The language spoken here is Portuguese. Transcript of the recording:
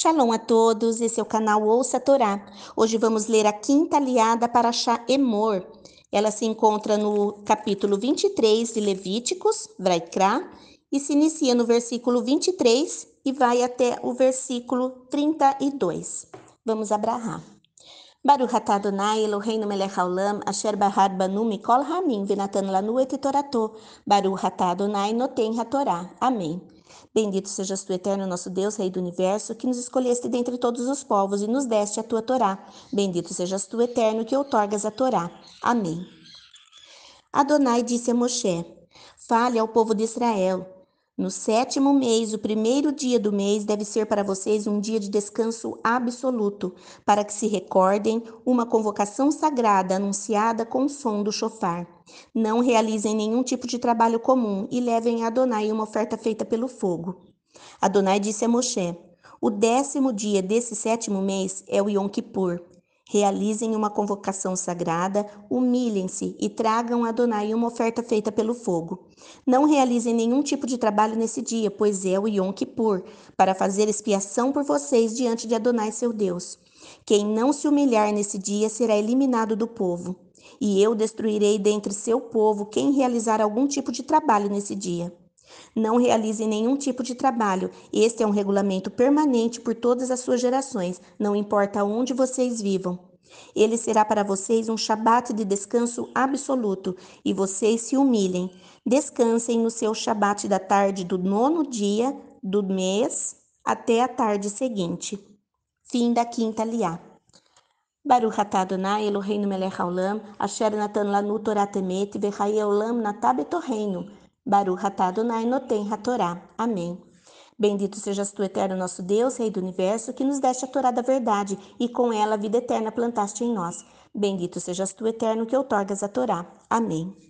Shalom a todos, esse é o canal Ouça a Torá. Hoje vamos ler a quinta aliada Parashá Emor. Ela se encontra no capítulo 23 de Levíticos, Vraicrá, e se inicia no versículo 23 e vai até o versículo 32. Vamos abrahar. Baruch Atah Adonai lo reino melech alam, Asher Bahar Banu, Mikol Hamim, Venatã Lanu, Etitoratô, Baruch Atah Adonai, notem ratorá. Amém. Bendito sejas tu, eterno nosso Deus, Rei do Universo, que nos escolheste dentre todos os povos e nos deste a tua Torá. Bendito sejas tu, eterno, que outorgas a Torá. Amém. Adonai disse a Moshe: fale ao povo de Israel. No sétimo mês, o primeiro dia do mês, deve ser para vocês um dia de descanso absoluto, para que se recordem uma convocação sagrada anunciada com o som do shofar. Não realizem nenhum tipo de trabalho comum e levem a Adonai uma oferta feita pelo fogo. Adonai disse a Moshe: o 10º dia desse 7º mês é o Yom Kippur. Realizem uma convocação sagrada, humilhem-se e tragam a Adonai uma oferta feita pelo fogo. Não realizem nenhum tipo de trabalho nesse dia, pois é o Yom Kippur, para fazer expiação por vocês diante de Adonai seu Deus. Quem não se humilhar nesse dia será eliminado do povo. E eu destruirei dentre seu povo quem realizar algum tipo de trabalho nesse dia. Não realizem nenhum tipo de trabalho. Este é um regulamento permanente por todas as suas gerações, não importa onde vocês vivam. Ele será para vocês um shabat de descanso absoluto, e vocês se humilhem. Descansem no seu shabat da tarde do 9º dia do mês até a tarde seguinte. Fim da quinta aliá. Baruch Atah Adonai Eloheinu Melech Haulam, Asher Natan Lanu toratemet, v'raiel lam natabe toraino. Baruch Atah Adonai notem ratorá. Amém. Bendito sejas tu, eterno nosso Deus, Rei do Universo, que nos deste a Torá da verdade, e com ela a vida eterna plantaste em nós. Bendito sejas tu, eterno, que outorgas a Torá. Amém.